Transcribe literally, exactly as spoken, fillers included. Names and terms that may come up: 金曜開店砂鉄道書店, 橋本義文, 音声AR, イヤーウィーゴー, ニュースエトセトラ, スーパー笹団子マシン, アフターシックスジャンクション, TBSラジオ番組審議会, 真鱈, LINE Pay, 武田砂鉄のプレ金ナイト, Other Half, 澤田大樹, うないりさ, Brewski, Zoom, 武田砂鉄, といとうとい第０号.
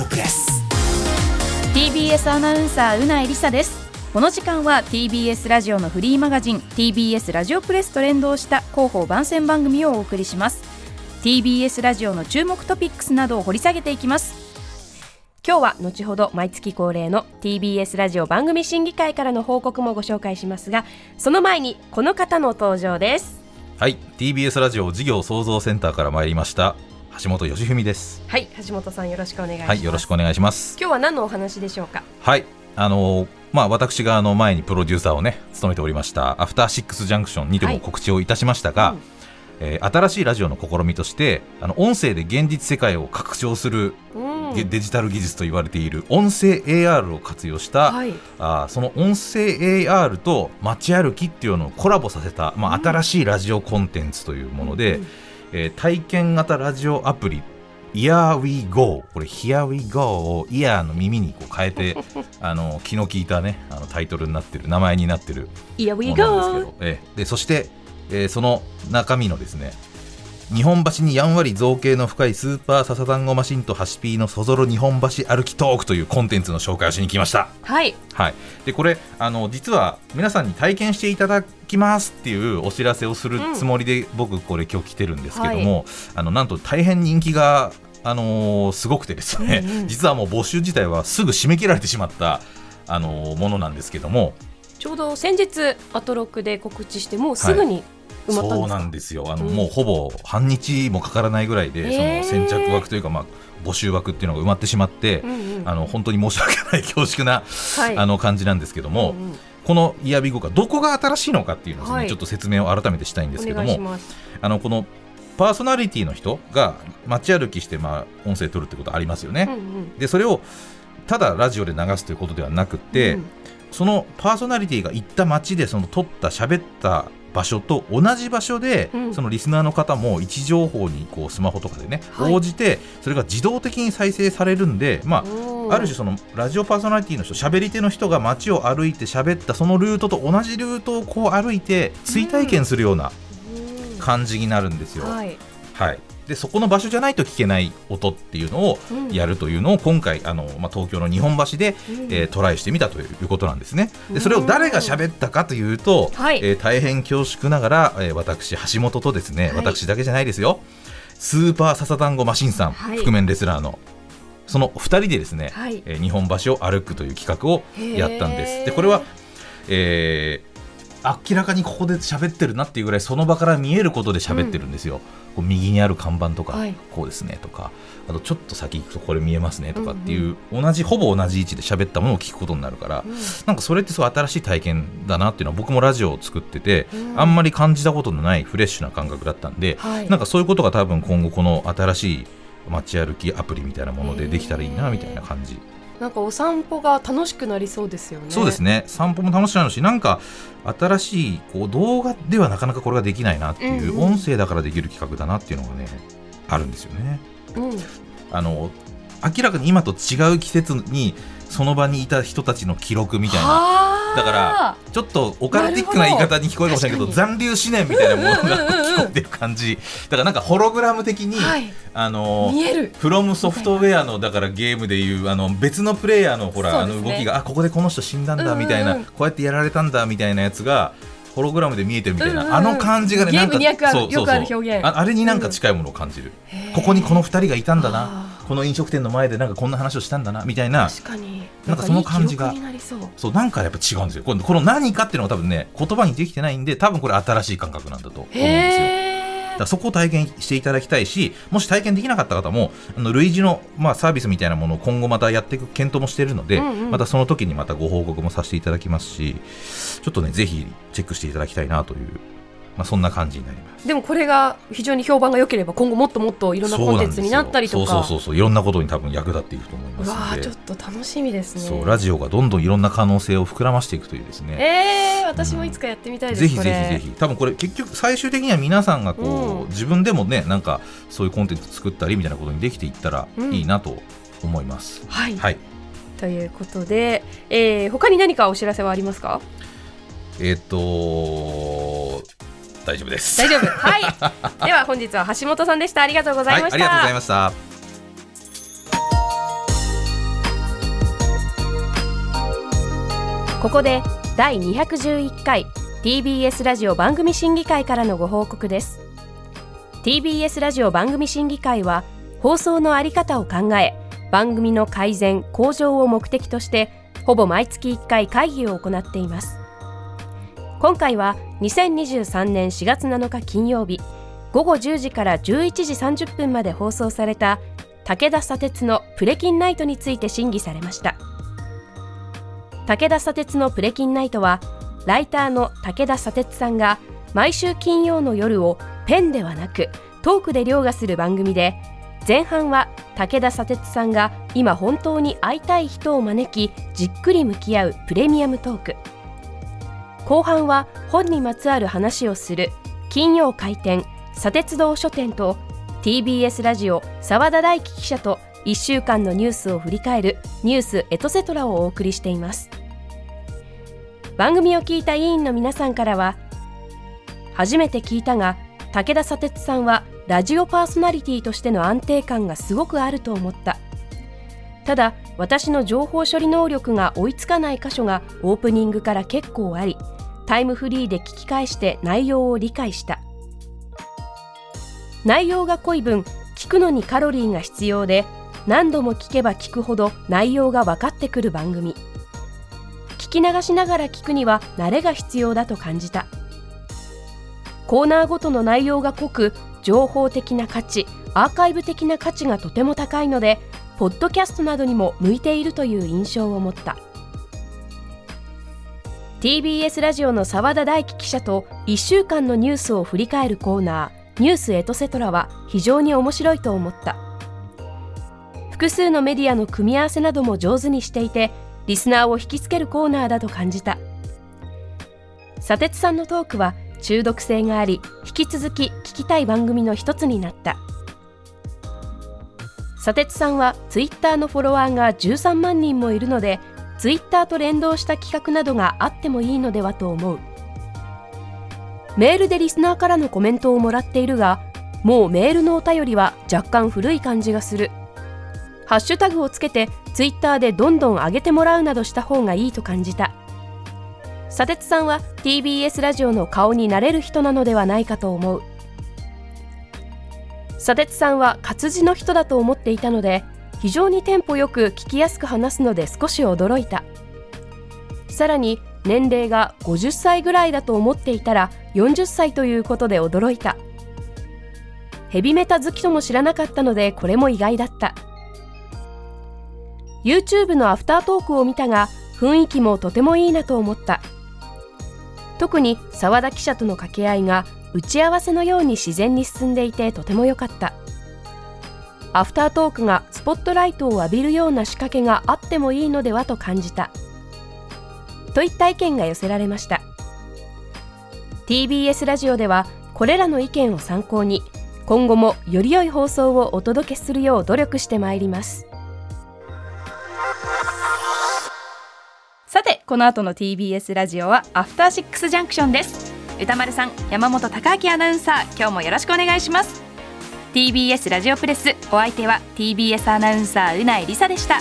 ジオプレス ティービーエス アナウンサーうないりさです。この時間は ティービーエス ラジオのフリーマガジン ティービーエス ラジオプレスと連動した広報番宣番組をお送りします。 ティービーエス ラジオの注目トピックスなどを掘り下げていきます。今日は後ほど毎月恒例の ティービーエス ラジオ番組審議会からの報告もご紹介しますが、その前にこの方の登場です。はい、ティービーエス ラジオ事業創造センターから参りました橋本義文です。はい、橋本さんよろしくお願いします。はい、よろしくお願いします。今日は何のお話でしょうか。はい、あのーまあ、私があの前にプロデューサーをね務めておりましたアフターシックスジャンクションにても告知をいたしましたが、はい、うんえー、新しいラジオの試みとしてあの音声で現実世界を拡張する、うんデジタル技術と言われている音声 エーアール を活用した、はい、あその音声 エーアール と街歩きっていうのをコラボさせた、まあ、新しいラジオコンテンツというもので、うんえー、体験型ラジオアプリ イヤー WE GO これ Here We Go を イヤー の耳にこう変えてあの気の利いた、ね、あのタイトルになってる名前になってる イヤー WE GO、えー、でそして、えー、その中身のですね日本橋にやんわり造形の深いスーパー笹団子マシンとハシピーのそぞろ日本橋歩きトークというコンテンツの紹介をしに来ました。はい。はい。でこれあの実は皆さんに体験していただきますっていうお知らせをするつもりで、うん、僕これ今日来てるんですけども、はい、あのなんと大変人気があのー、すごくてですね、うんうん、実はもう募集自体はすぐ締め切られてしまったあのー、ものなんですけども、ちょうど先日アトロクで告知してもうすぐに、はい。そうなんですよ。あの、うん、もうほぼ半日もかからないぐらいで、えー、その先着枠というか、まあ、募集枠っていうのが埋まってしまって、うんうん、あの本当に申し訳ない恐縮な、はい、あの感じなんですけども、うんうん、このイヤー WE GOがどこが新しいのかっていうのをですね、はい、ちょっと説明を改めてしたいんですけども、あのこのパーソナリティの人が街歩きして、まあ、音声取るってことありますよね、うんうん、でそれをただラジオで流すということではなくて、うん、そのパーソナリティが行った街でその撮った喋った場所と同じ場所で、うん、そのリスナーの方も位置情報にこうスマホとかでね、はい、応じてそれが自動的に再生されるんで、まあ、ある種そのラジオパーソナリティの人喋り手の人が街を歩いて喋ったそのルートと同じルートをこう歩いて追体験するような感じになるんですよ、うんうん、はい、はいでそこの場所じゃないと聞けない音っていうのをやるというのを今回あの、まあ、東京の日本橋で、うんえー、トライしてみたということなんですね。でそれを誰が喋ったかというと、うんえー、大変恐縮ながら、えー、私橋本とですね、はい、私だけじゃないですよスーパー笹団子マシンさん、はい、覆面レスラーのそのふたりでですね、はいえー、日本橋を歩くという企画をやったんです。でこれは、えー明らかにここで喋ってるなっていうぐらいその場から見えることで喋ってるんですよ、うん、こう右にある看板とか、はい、こうですねとかあとちょっと先行くとこれ見えますねとかっていう、うんうん、同じほぼ同じ位置で喋ったものを聞くことになるから、うん、なんかそれってすごい新しい体験だなっていうのは僕もラジオを作ってて、うん、あんまり感じたことのないフレッシュな感覚だったんで、はい、なんかそういうことが多分今後この新しい街歩きアプリみたいなものでできたらいいなみたいな感じ。なんかお散歩が楽しくなりそうですよね。そうですね、散歩も楽しくなるしなんか新しいこう動画ではなかなかこれができないなっていう、うんうん、音声だからできる企画だなっていうのがねあるんですよね、うん、あの明らかに今と違う季節にその場にいた人たちの記録みたいなだからちょっとオカルティックな言い方に聞こえるかもしれないけど残留思念みたいなものが聞こえてる感じ、うんうんうんうん、だからなんかホログラム的に、はい、あの見えるフロムソフトウェアのだからゲームでいうあの別のプレイヤーのほら、ね、あの動きがあここでこの人死んだんだみたいな、うんうん、こうやってやられたんだみたいなやつがホログラムで見えてるみたいな、うんうん、あの感じがねゲームによくある表現 あ, あれになんか近いものを感じる、うん、ここにこのふたりがいたんだなこの飲食店の前でなんかこんな話をしたんだなみたいな確かになんかその感じがいい記憶になりそうそうなんかやっぱ違うんですよこの、この何かっていうのが多分ね言葉にできてないんで多分これ新しい感覚なんだと思うんですよ。だからそこを体験していただきたいしもし体験できなかった方もあの類似の、まあ、サービスみたいなものを今後またやっていく検討もしているので、うんうん、またその時にまたご報告もさせていただきますしちょっとねぜひチェックしていただきたいなというまあ、そんな感じになります。でもこれが非常に評判が良ければ今後もっともっといろんなコンテンツになったりとかそうそうそうそういろんなことに多分役立っていくと思いますのでわあちょっと楽しみですね。そうラジオがどんどんいろんな可能性を膨らましていくというですねえー、私もいつかやってみたいです、うん、ぜひぜひぜひ多分これ結局最終的には皆さんがこう、うん、自分でもねなんかそういうコンテンツ作ったりみたいなことにできていったらいいなと思います、うん、はい、はい、ということで、えー、他に何かお知らせはありますか。えー、っと大丈夫です。大丈夫。はい。では本日は橋本さんでした。ありがとうございました。はい、ありがとうございました。ここで第にひゃくじゅういっかい ティービーエス ラジオ番組審議会からのご報告です。 ティービーエス ラジオ番組審議会は放送のあり方を考え、番組の改善・向上を目的としてほぼ毎月いっかい会議を行っています。今回はにせんにじゅうさんねんしがつなのか金曜日午後じゅうじからじゅういちじさんじゅっぷんまで放送された武田砂鉄のプレキンナイトについて審議されました。武田砂鉄のプレキンナイトはライターの武田砂鉄さんが毎週金曜の夜をペンではなくトークで凌駕する番組で、前半は武田砂鉄さんが今本当に会いたい人を招きじっくり向き合うプレミアムトーク、後半は本にまつわる話をする金曜開店砂鉄道書店と ティービーエス ラジオ澤田大樹記者といっしゅうかんのニュースを振り返るニュースエトセトラをお送りしています。番組を聞いた委員の皆さんからは、初めて聞いたが武田砂鉄さんはラジオパーソナリティとしての安定感がすごくあると思った、ただ私の情報処理能力が追いつかない箇所がオープニングから結構あり、タイムフリーで聞き返して内容を理解した、内容が濃い分聞くのにカロリーが必要で何度も聞けば聞くほど内容が分かってくる番組、聞き流しながら聞くには慣れが必要だと感じた、コーナーごとの内容が濃く情報的な価値、アーカイブ的な価値がとても高いのでポッドキャストなどにも向いているという印象を持った。 ティービーエス ラジオの澤田大樹記者といっしゅうかんのニュースを振り返るコーナーニュースエトセトラは非常に面白いと思った、複数のメディアの組み合わせなども上手にしていてリスナーを引きつけるコーナーだと感じた、砂鉄さんのトークは中毒性があり引き続き聞きたい番組の一つになった、砂鉄さんはツイッターのフォロワーがじゅうさんまんにんもいるのでツイッターと連動した企画などがあってもいいのではと思う、メールでリスナーからのコメントをもらっているがもうメールのお便りは若干古い感じがする、ハッシュタグをつけてツイッターでどんどん上げてもらうなどした方がいいと感じた、砂鉄さんは ティービーエス ラジオの顔になれる人なのではないかと思う、砂鉄さんは活字の人だと思っていたので非常にテンポよく聞きやすく話すので少し驚いた、さらに年齢がごじゅっさいぐらいだと思っていたらよんじゅっさいということで驚いた、ヘビメタ好きとも知らなかったのでこれも意外だった、YouTube のアフタートークを見たが雰囲気もとてもいいなと思った、特に澤田記者との掛け合いが打ち合わせのように自然に進んでいてとても良かった、アフタートークがスポットライトを浴びるような仕掛けがあってもいいのではと感じた、といった意見が寄せられました。 ティービーエス ラジオではこれらの意見を参考に今後もより良い放送をお届けするよう努力してまいります。さて、この後の ティービーエス ラジオはアフターシックスジャンクションです。歌丸さん、山本貴明アナウンサー、今日もよろしくお願いします。 ティービーエス ラジオプレス、お相手は ティービーエス アナウンサーうないりさでした。